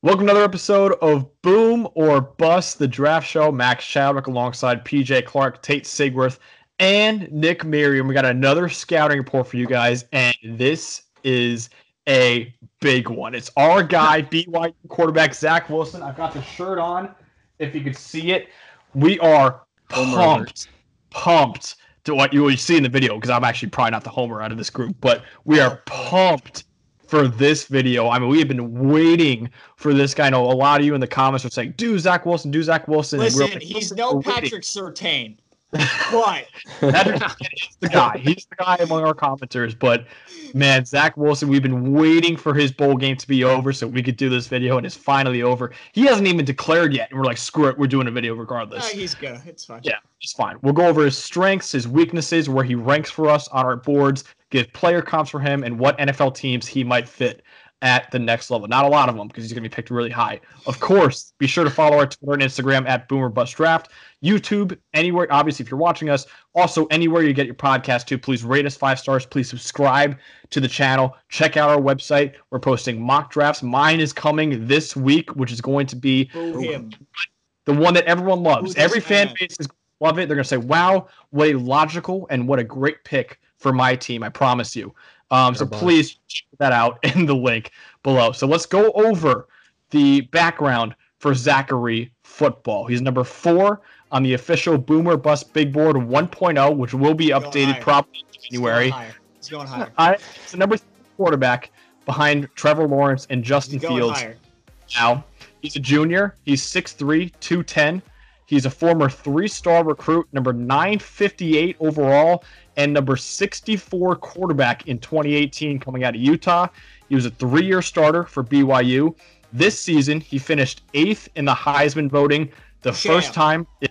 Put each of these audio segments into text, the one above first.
Welcome to another episode of Boom or Bust, the draft show. Max Chadwick alongside PJ Clark, Tate Sigworth, and Nick Merriam. We got another scouting report for you guys, and this is a big one. It's our guy, BYU quarterback Zach Wilson. I've got the shirt on, if you could see it. We are pumped to what you will see in the video, because I'm actually probably not the homer out of this group, but we are pumped for this video. I mean, we have been waiting for this guy. I know a lot of you in the comments are saying, do Zach Wilson. Listen, he's no Patrick Surtain. What? Patrick Surtain is the guy. He's the guy among our commenters. But, man, Zach Wilson, we've been waiting for his bowl game to be over so we could do this video, and it's finally over. He hasn't even declared yet, and we're like, screw it, we're doing a video regardless. No, he's good. It's fine. Yeah, it's fine. We'll go over his strengths, his weaknesses, where he ranks for us on our boards, give player comps for him, and what NFL teams he might fit at the next level. Not a lot of them, because he's going to be picked really high. Of course, be sure to follow our Twitter and Instagram at Boom or Bust Draft, YouTube, anywhere. Obviously, if you're watching us, also anywhere you get your podcast to, please rate us 5 stars. Please subscribe to the channel. Check out our website. We're posting mock drafts. Mine is coming this week, which is going to be the one that everyone loves. Every fan base is going to love it. They're going to say, wow, what a logical and what a great pick for my team, I promise you. So please check that out in the link below. So let's go over the background for Zachary Football. He's number 4 on the official Boom or Bust Big Board 1.0, which will be updated probably in January. It's going higher. It's the number 3 quarterback behind Trevor Lawrence and Justin Fields. Now, he's a junior. He's 6'3", 210. He's a former 3-star recruit, number 958 overall, and number 64 quarterback in 2018 coming out of Utah. He was a 3-year starter for BYU. This season, he finished 8th in the Heisman voting. The first time a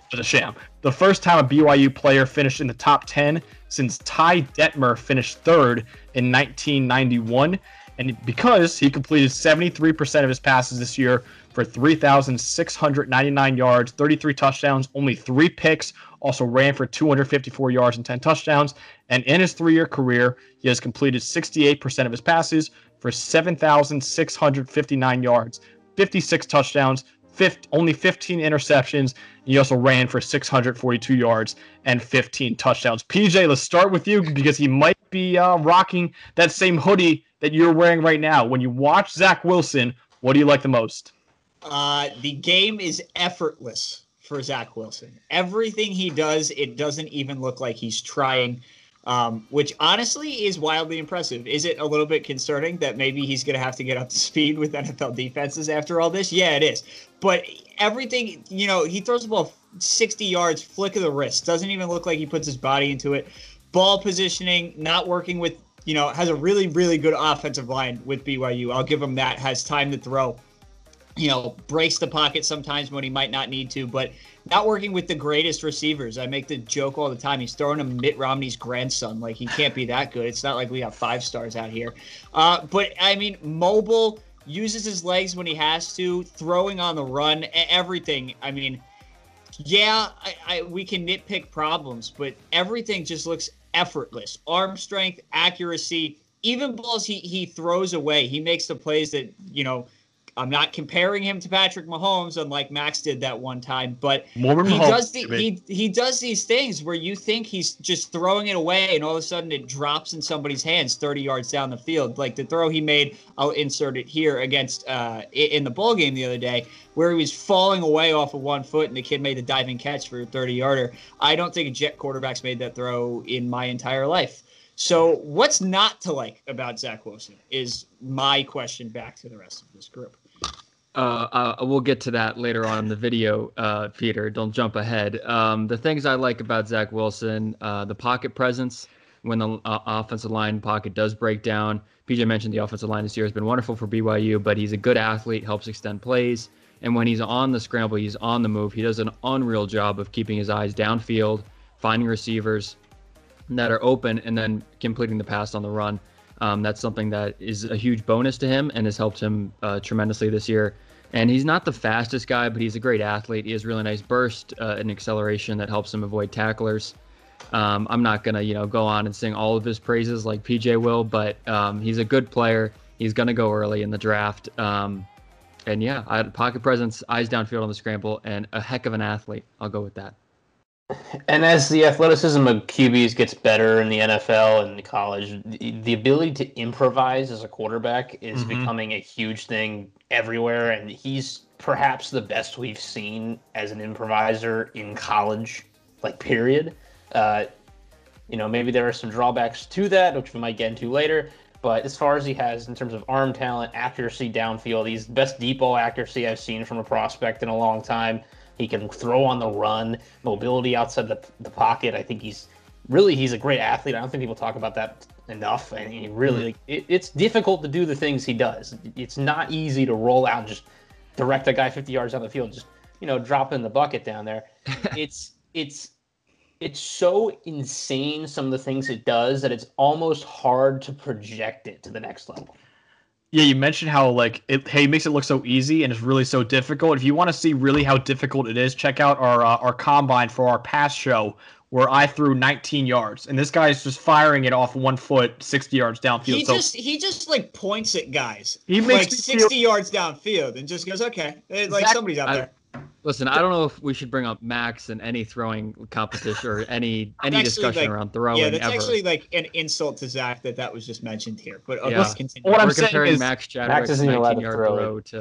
BYU player finished in the top 10 since Ty Detmer finished 3rd in 1991. And because he completed 73% of his passes this year for 3,699 yards, 33 touchdowns, only 3 picks, also ran for 254 yards and 10 touchdowns. And in his 3-year career, he has completed 68% of his passes for 7,659 yards, 56 touchdowns, only 15 interceptions. He also ran for 642 yards and 15 touchdowns. PJ, let's start with you, because he might be rocking that same hoodie that you're wearing right now. When you watch Zach Wilson, what do you like the most? The game is effortless for Zach Wilson. Everything he does, it doesn't even look like he's trying, which honestly is wildly impressive. Is it a little bit concerning that maybe he's going to have to get up to speed with NFL defenses after all this? Yeah, it is. But everything, he throws the ball 60 yards, flick of the wrist. Doesn't even look like he puts his body into it. Ball positioning, not working with, has a really, really good offensive line with BYU. I'll give him that. Has time to throw. Breaks the pocket sometimes when he might not need to, but not working with the greatest receivers. I make the joke all the time. He's throwing him Mitt Romney's grandson. Like, he can't be that good. It's not like we have 5 stars out here. But, I mean, mobile, uses his legs when he has to, throwing on the run, everything. I mean, yeah, we can nitpick problems, but everything just looks effortless. Arm strength, accuracy, even balls he throws away. He makes the plays that, I'm not comparing him to Patrick Mahomes, unlike Max did that one time, but he does these things where you think he's just throwing it away, and all of a sudden it drops in somebody's hands 30 yards down the field. Like the throw he made, I'll insert it here, against in the bowl game the other day, where he was falling away off of one foot and the kid made the diving catch for a 30-yarder. I don't think a Jet quarterback's made that throw in my entire life. So what's not to like about Zach Wilson is my question back to the rest of this group. We'll get to that later on in the video, Peter. Don't jump ahead. The things I like about Zach Wilson, the pocket presence when the offensive line pocket does break down. PJ mentioned the offensive line this year has been wonderful for BYU, but he's a good athlete, helps extend plays. And when he's on the scramble, he's on the move. He does an unreal job of keeping his eyes downfield, finding receivers that are open, and then completing the pass on the run. That's something that is a huge bonus to him and has helped him tremendously this year. And he's not the fastest guy, but he's a great athlete. He has really nice burst and acceleration that helps him avoid tacklers. I'm not going to go on and sing all of his praises like PJ will, but he's a good player. He's going to go early in the draft. And yeah, I had pocket presence, eyes downfield on the scramble, and a heck of an athlete. I'll go with that. And as the athleticism of QBs gets better in the NFL and college, the ability to improvise as a quarterback is becoming a huge thing everywhere. And he's perhaps the best we've seen as an improviser in college, like, period. You know, maybe there are some drawbacks to that, which we might get into later. But as far as he has in terms of arm talent, accuracy downfield, he's the best deep ball accuracy I've seen from a prospect in a long time. He can throw on the run, mobility outside the pocket. I think he's a great athlete. I don't think people talk about that enough. And he really, it's difficult to do the things he does. It's not easy to roll out and just direct a guy 50 yards down the field, just, you know, drop in the bucket down there. It's so insane, some of the things it does, that it's almost hard to project it to the next level. Yeah, you mentioned how, like, it makes it look so easy, and it's really so difficult. If you want to see really how difficult it is, check out our combine for our past show where I threw 19 yards, and this guy is just firing it off 1 foot, 60 yards downfield. He just like points at guys. He makes like 60 yards downfield and just goes, okay, like somebody's out there. Listen, I don't know if we should bring up Max in any throwing competition or any discussion around throwing. Yeah, that's actually like an insult to Zach that was just mentioned here. But let's continue. What I'm saying is Max isn't allowed to throw it.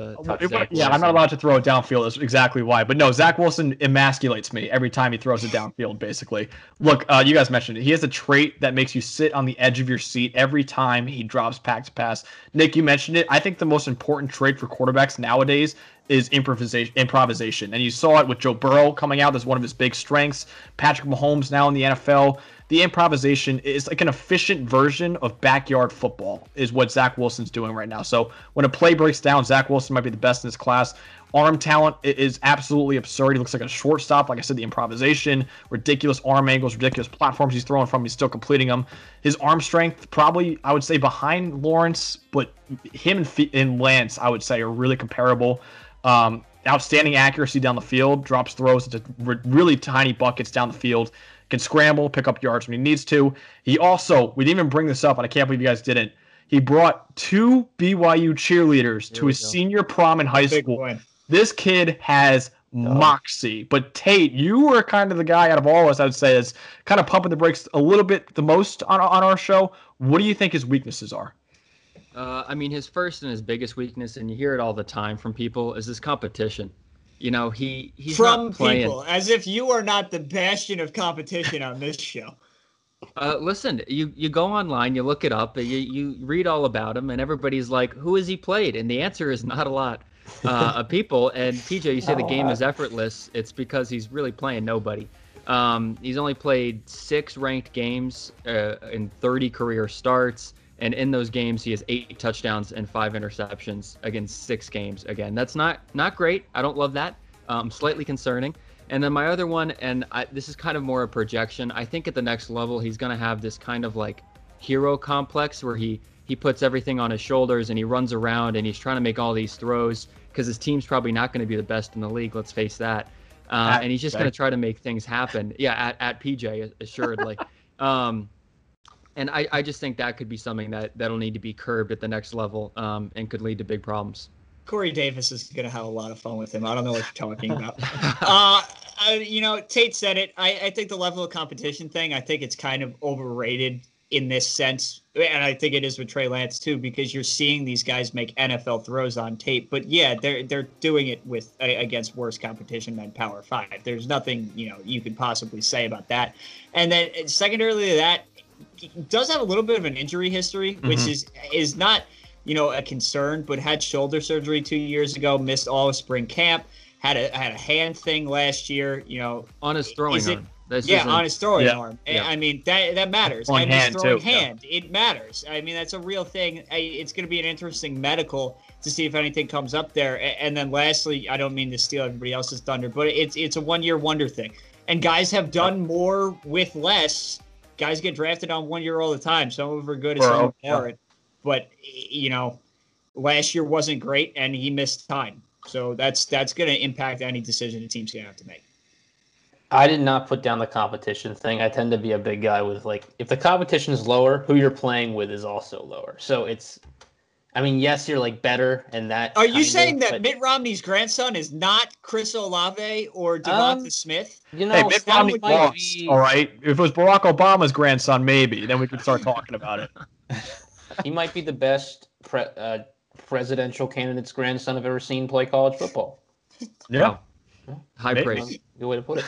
Yeah, I'm not allowed to throw it downfield. That's exactly why. But no, Zach Wilson emasculates me every time he throws it downfield, basically. Look, you guys mentioned it. He has a trait that makes you sit on the edge of your seat every time he drops back to pass. Nick, you mentioned it. I think the most important trait for quarterbacks nowadays is improvisation. And you saw it with Joe Burrow coming out as one of his big strengths. Patrick Mahomes now in the NFL. The improvisation is like an efficient version of backyard football is what Zach Wilson's doing right now. So when a play breaks down, Zach Wilson might be the best in his class. Arm talent is absolutely absurd. He looks like a shortstop. Like I said, the improvisation, ridiculous arm angles, ridiculous platforms he's throwing from. He's still completing them. His arm strength, probably, I would say, behind Lawrence, but him and Lance, I would say, are really comparable. Outstanding accuracy down the field, drops throws into really tiny buckets down the field, can scramble, pick up yards when he needs to. He also, we didn't even bring this up, and I can't believe you guys didn't, he brought 2 BYU cheerleaders to his senior prom in high school. Point. This kid has moxie. But Tate, you were kind of the guy out of all of us, I would say, is kind of pumping the brakes a little bit the most on our show. What do you think his weaknesses are? I mean, his first and his biggest weakness, and you hear it all the time from people, is this competition. You know, he's not playing. From people, as if you are not the bastion of competition on this show. Listen, you go online, you look it up, you read all about him, and everybody's like, who has he played? And the answer is not a lot of people. And, PJ, you say the game is effortless. It's because he's really playing nobody. He's only played 6 ranked games in 30 career starts. And in those games, he has 8 touchdowns and 5 interceptions against 6 games. Again, that's not great. I don't love that. Slightly concerning. And then my other one, this is kind of more a projection. I think at the next level, he's going to have this kind of like hero complex where he puts everything on his shoulders and he runs around and he's trying to make all these throws because his team's probably not going to be the best in the league. Let's face that. And he's just going to try to make things happen. Yeah, at PJ, assuredly. And I just think that could be something that'll need to be curbed at the next level and could lead to big problems. Corey Davis is going to have a lot of fun with him. I don't know what you're talking about. Tate said it. I think the level of competition thing, I think it's kind of overrated in this sense. And I think it is with Trey Lance, too, because you're seeing these guys make NFL throws on tape. But, yeah, they're doing it with against worse competition than Power 5. There's nothing, you could possibly say about that. And then secondarily to that, he does have a little bit of an injury history, which is not, a concern, but had shoulder surgery 2 years ago, missed all of spring camp, had a hand thing last year, on his throwing arm. On his throwing arm. Yeah. I mean, that matters. On his throwing hand, it matters. I mean, that's a real thing. It's going to be an interesting medical to see if anything comes up there. And then lastly, I don't mean to steal everybody else's thunder, but it's a one-year wonder thing. And guys have done more with less. Guys get drafted on 1 year all the time. Some of them are good, some aren't. But last year wasn't great, and he missed time. So that's going to impact any decision the team's going to have to make. I did not put down the competition thing. I tend to be a big guy with if the competition is lower, who you're playing with is also lower. So it's I mean, yes, you're like better and that. Are you saying that Mitt Romney's grandson is not Chris Olave or Devonta Smith? You know, hey, Mitt Romney lost, all right? If it was Barack Obama's grandson, maybe. Then we could start talking about it. He might be the best presidential candidate's grandson I've ever seen play college football. Yeah. High praise. Good way to put it.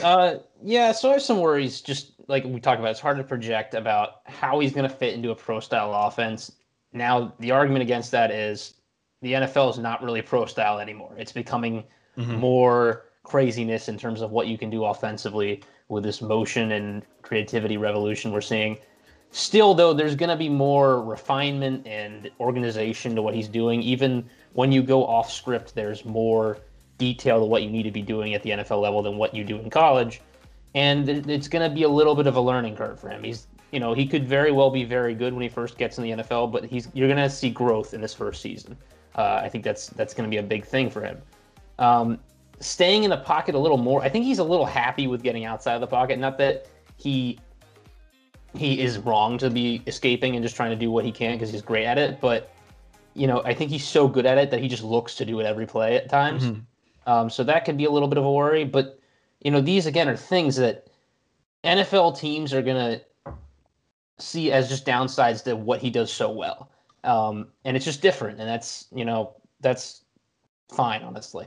So I have some worries, just like we talked about. It's hard to project about how he's going to fit into a pro-style offense. Now, the argument against that is the NFL is not really pro-style anymore. It's becoming more craziness in terms of what you can do offensively with this motion and creativity revolution we're seeing. Still, though, there's going to be more refinement and organization to what he's doing. Even when you go off script, there's more detail to what you need to be doing at the NFL level than what you do in college. And it's going to be a little bit of a learning curve for him. He's he could very well be very good when he first gets in the NFL, but you're going to see growth in this first season. I think that's going to be a big thing for him. Staying in the pocket a little more, I think he's a little happy with getting outside of the pocket. Not that he is wrong to be escaping and just trying to do what he can because he's great at it, but I think he's so good at it that he just looks to do it every play at times. So that could be a little bit of a worry. But, these, again, are things that NFL teams are going to see as just downsides to what he does so well. And it's just different. And that's fine, honestly.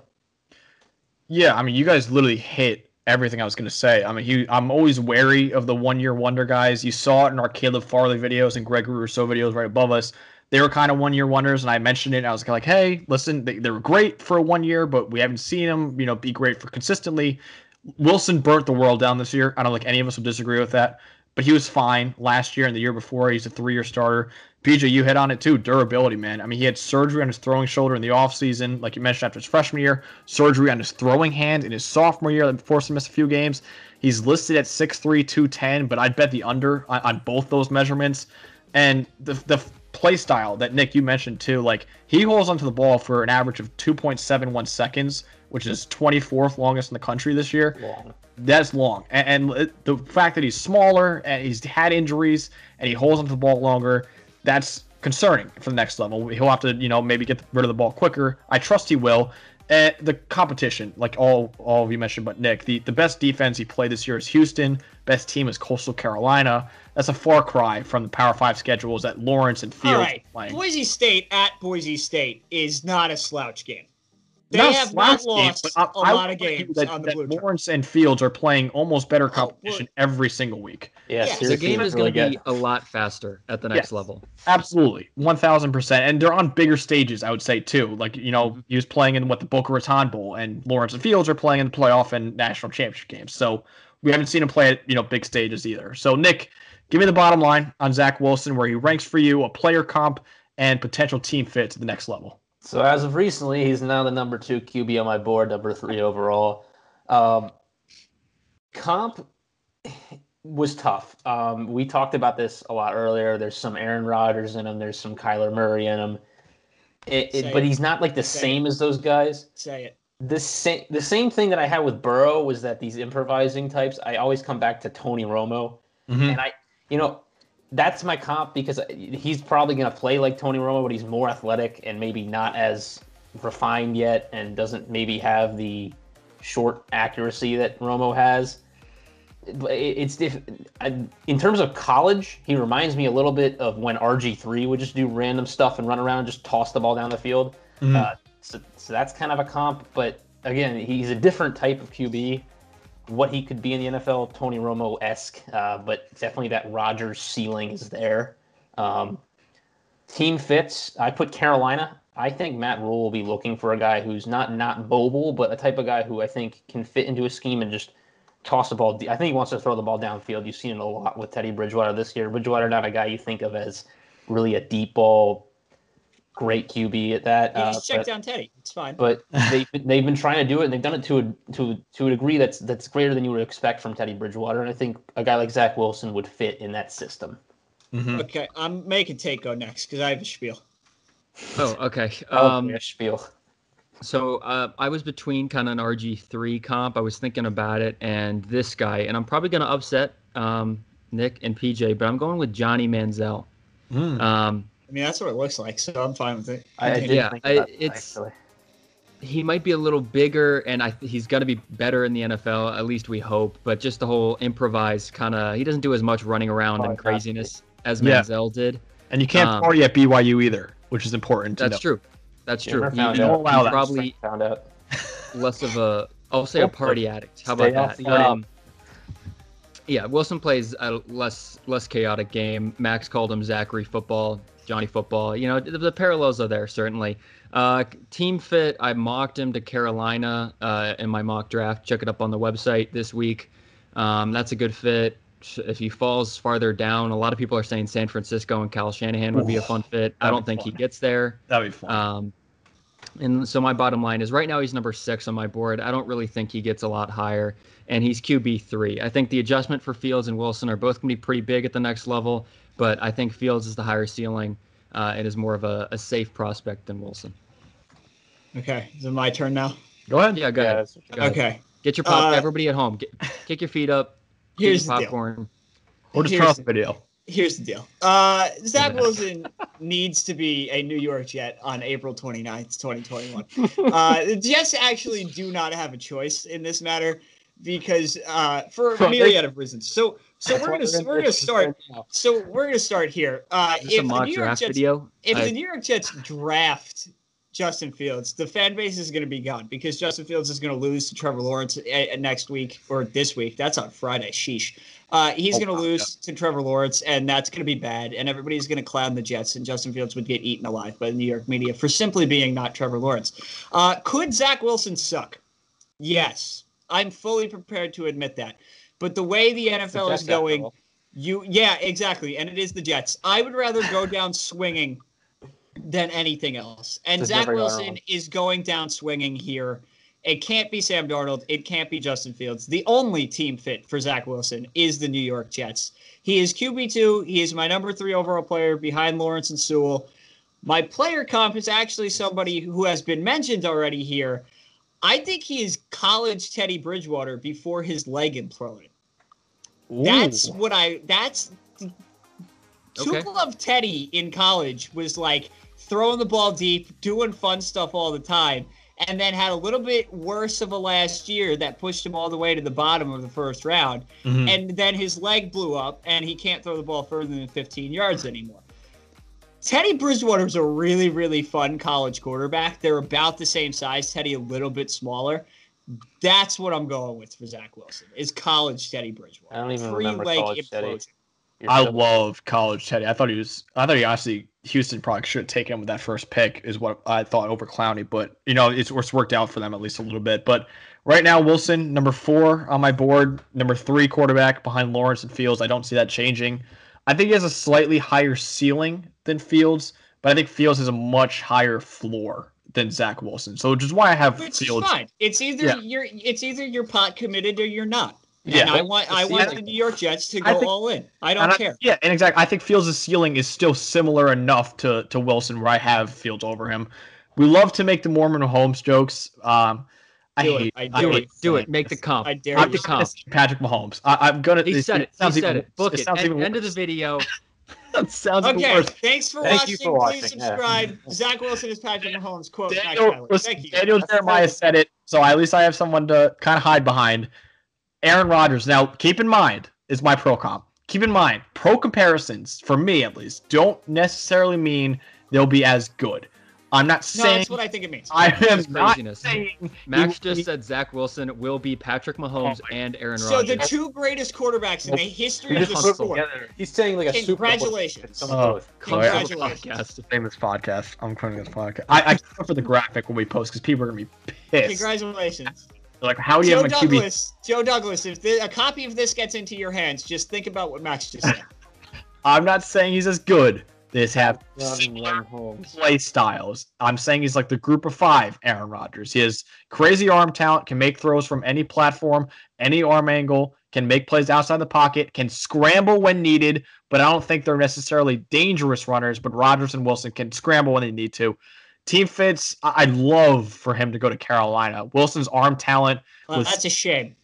Yeah, I mean, you guys literally hit everything I was going to say. I mean, I'm always wary of the one-year wonder guys. You saw it in our Caleb Farley videos and Gregory Rousseau videos right above us. They were kind of one-year wonders, and I mentioned it. And I was like, hey, listen, they were great for 1 year, but we haven't seen them, be great for consistently. Wilson burnt the world down this year. I don't think any of us will disagree with that, but he was fine last year and the year before. He's a three-year starter. PJ, you hit on it too. Durability, man. I mean, he had surgery on his throwing shoulder in the offseason, like you mentioned, after his freshman year, surgery on his throwing hand in his sophomore year that forced him to miss a few games. He's listed at 6'3", 210, but I'd bet the under on both those measurements. And the play style that Nick, you mentioned too, like he holds onto the ball for an average of 2.71 seconds, which is 24th longest in the country this year. Long. That's long. And the fact that he's smaller and he's had injuries and he holds onto the ball longer, that's concerning for the next level. He'll have to, maybe get rid of the ball quicker. I trust he will. The competition, like all of you mentioned, but Nick, the best defense he played this year is Houston. Best team is Coastal Carolina. That's a far cry from the Power 5 schedules that Lawrence and Fields are playing. Boise State at Boise State is not a slouch game. They have not lost a lot of games on the blue. Lawrence and Fields are playing almost better competition every single week. Yes, the game is going to be a lot faster at the next level. Absolutely, 1,000%. And they're on bigger stages, I would say, too. Like, he was playing in the Boca Raton Bowl, and Lawrence and Fields are playing in the playoff and national championship games. So we haven't seen him play at, big stages either. So, Nick, give me the bottom line on Zach Wilson, where he ranks for you, a player comp, and potential team fit to the next level. So as of recently, he's now the number 2 QB on my board, number 3 overall. Comp was tough. We talked about this a lot earlier. There's some Aaron Rodgers in him. There's some Kyler Murray in him. But he's not like the same as those guys. Say it. The same thing that I had with Burrow was that these improvising types, I always come back to Tony Romo. And that's my comp because he's probably going to play like Tony Romo, but he's more athletic and maybe not as refined yet and doesn't maybe have the short accuracy that Romo has. But in terms of college, he reminds me a little bit of when RG3 would just do random stuff and run around and just toss the ball down the field. So that's kind of a comp. But again, he's a different type of QB. What he could be in the NFL, Tony Romo-esque, but definitely that Rodgers ceiling is there. Team fits, I put Carolina. I think Matt Rule will be looking for a guy who's not mobile, but a type of guy who I think can fit into a scheme and just toss the ball. I think he wants to throw the ball downfield. You've seen it a lot with Teddy Bridgewater this year. Bridgewater, not a guy you think of as really a deep ball, great QB at that. You just check down Teddy. It's fine. But they've been trying to do it, and they've done it to a degree that's greater than you would expect from Teddy Bridgewater. And I think a guy like Zach Wilson would fit in that system. Okay, I'm making Tate go next because I have a spiel. Oh, okay. A spiel. So I was between kind of an RG3 comp. I was thinking about it, and this guy, and I'm probably going to upset Nick and PJ, but I'm going with Johnny Manziel. I mean, that's what it looks like, so I'm fine with it. I didn't think that, actually. He might be a little bigger, and he's got to be better in the NFL, at least we hope. But just the whole improvise kind of – he doesn't do as much running around and craziness as Manziel did. And you can't party at BYU either, which is important to know. That's true. He's probably less of a – I'll say a party addict. How about that? Yeah, Wilson plays a less chaotic game. Max called him Zachary football, Johnny football. You know, the parallels are there, certainly. Team fit, I mocked him to Carolina in my mock draft. Check it up on the website this week. That's a good fit. If he falls farther down, a lot of people are saying San Francisco and Kyle Shanahan would be a fun fit. I don't think he gets there. That'd be fun. And so my bottom line is right now he's number 6 on my board. I don't really think he gets a lot higher. And he's QB3. I think the adjustment for Fields and Wilson are both going to be pretty big at the next level. But I think Fields is the higher ceiling. It is more of a safe prospect than Wilson. Okay. Is it my turn now? Go ahead. Yeah, go ahead. Okay. Get your popcorn. Everybody at home. Kick your feet up. Here's the deal. Or just turn off the video. Here's the deal. Zach Wilson needs to be a New York Jet on April 29th, 2021. The Jets actually do not have a choice in this matter because for a myriad of reasons. So we're gonna start. So we're gonna start here. If the New York Jets draft Justin Fields, the fan base is gonna be gone because Justin Fields is gonna lose to Trevor Lawrence next week or this week. That's on Friday. Sheesh. He's going to lose to Trevor Lawrence, and that's going to be bad. And everybody's going to clown the Jets, and Justin Fields would get eaten alive by the New York media for simply being not Trevor Lawrence. Could Zach Wilson suck? Yes. I'm fully prepared to admit that. But the way the NFL is going, yeah, exactly. And it is the Jets. I would rather go down swinging than anything else. And Zach Wilson is going down swinging here. It can't be Sam Darnold. It can't be Justin Fields. The only team fit for Zach Wilson is the New York Jets. He is QB2. He is my number 3 overall player behind Lawrence and Sewell. My player comp is actually somebody who has been mentioned already here. I think he is college Teddy Bridgewater before his leg imploded. Ooh. Love Teddy in college was like throwing the ball deep, doing fun stuff all the time. And then had a little bit worse of a last year that pushed him all the way to the bottom of the first round. Mm-hmm. And then his leg blew up, and he can't throw the ball further than 15 yards anymore. Teddy Bridgewater's a really, really fun college quarterback. They're about the same size. Teddy a little bit smaller. That's what I'm going with for Zach Wilson, is college Teddy Bridgewater. I don't even remember college Teddy. I love college Teddy. I thought Houston probably should have taken him with that first pick is what I thought over Clowney, but you know, it's worked out for them at least a little bit. But right now, Wilson, number 4 on my board, number 3 quarterback behind Lawrence and Fields. I don't see that changing. I think he has a slightly higher ceiling than Fields, but I think Fields has a much higher floor than Zach Wilson. So which is why I have Fields. Fine. It's either you're pot committed or you're not. Yeah, and I want the New York Jets to go all in. I don't care. Yeah, and exactly. I think Fields' ceiling is still similar enough to Wilson where I have Fields over him. We love to make the Mormon Mahomes jokes. I hate it. Make the comp. I dare you. I'm just going to say Patrick Mahomes. He said it. Book it. End of the video. That sounds okay. Worse. Thanks for watching. Please subscribe. Yeah. Zach Wilson is Patrick Mahomes. Quote. Daniel Jeremiah said it, so at least I have someone to kind of hide behind. Aaron Rodgers. Now, keep in mind, is my pro comp. Keep in mind, pro comparisons, for me at least, don't necessarily mean they'll be as good. I'm not saying... that's what I think it means. I am not saying... Max just said Zach Wilson will be Patrick Mahomes and Aaron Rodgers. So the two greatest quarterbacks in the history of the sport. He's saying like a super... Congratulations. Congratulations. Famous podcast. I'm quoting this podcast. I can't go for the graphic when we post because people are going to be pissed. Congratulations. Like, how do you have a QB? Joe Douglas, if a copy of this gets into your hands, just think about what Max just said. I'm not saying he's as good. This have play styles. I'm saying he's like the group of 5 Aaron Rodgers. He has crazy arm talent, can make throws from any platform, any arm angle, can make plays outside the pocket, can scramble when needed, but I don't think they're necessarily dangerous runners, but Rodgers and Wilson can scramble when they need to. Team fits, I'd love for him to go to Carolina. Wilson's arm talent. That's a shame.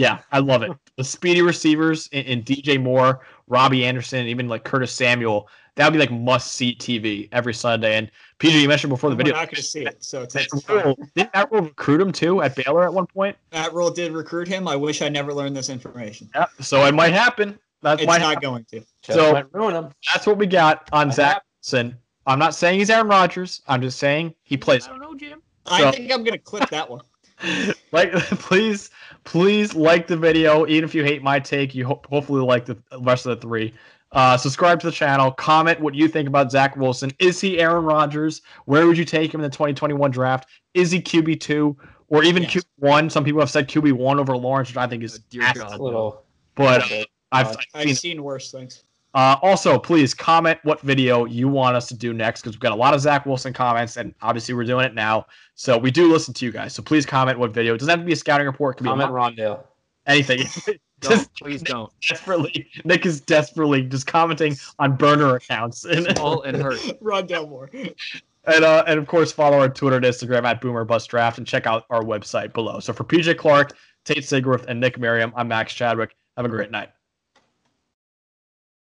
Yeah, I love it. The speedy receivers in DJ Moore, Robbie Anderson, even like Curtis Samuel, that would be like must-see TV every Sunday. And PJ, you mentioned before the video. We're not going to see it. So it's didn't Matt Rule recruit him too at Baylor at one point? Matt Rule did recruit him. I wish I never learned this information. Yeah, so it might happen. It's not going to. So might ruin him. That's what we got on Zach Wilson. I'm not saying he's Aaron Rodgers. I'm just saying he plays. I don't know, Jim. I think I'm going to clip that one. Please like the video. Even if you hate my take, you hopefully like the rest of the three. Subscribe to the channel. Comment what you think about Zach Wilson. Is he Aaron Rodgers? Where would you take him in the 2021 draft? Is he QB2 or even QB1? Some people have said QB1 over Lawrence, which I think is a little. But I've seen worse things. Also, please comment what video you want us to do next, because we've got a lot of Zach Wilson comments, and obviously we're doing it now. So we do listen to you guys. So please comment what video. It doesn't have to be a scouting report. It could comment be Rondale. Anything. Please don't. Nick is desperately just commenting on burner accounts. Small and hurt. Rondale Moore. And of course, follow our Twitter and Instagram at Boom or Bust Draft, and check out our website below. So for PJ Clark, Tate Sigworth, and Nick Merriam, I'm Max Chadwick. Have a great night.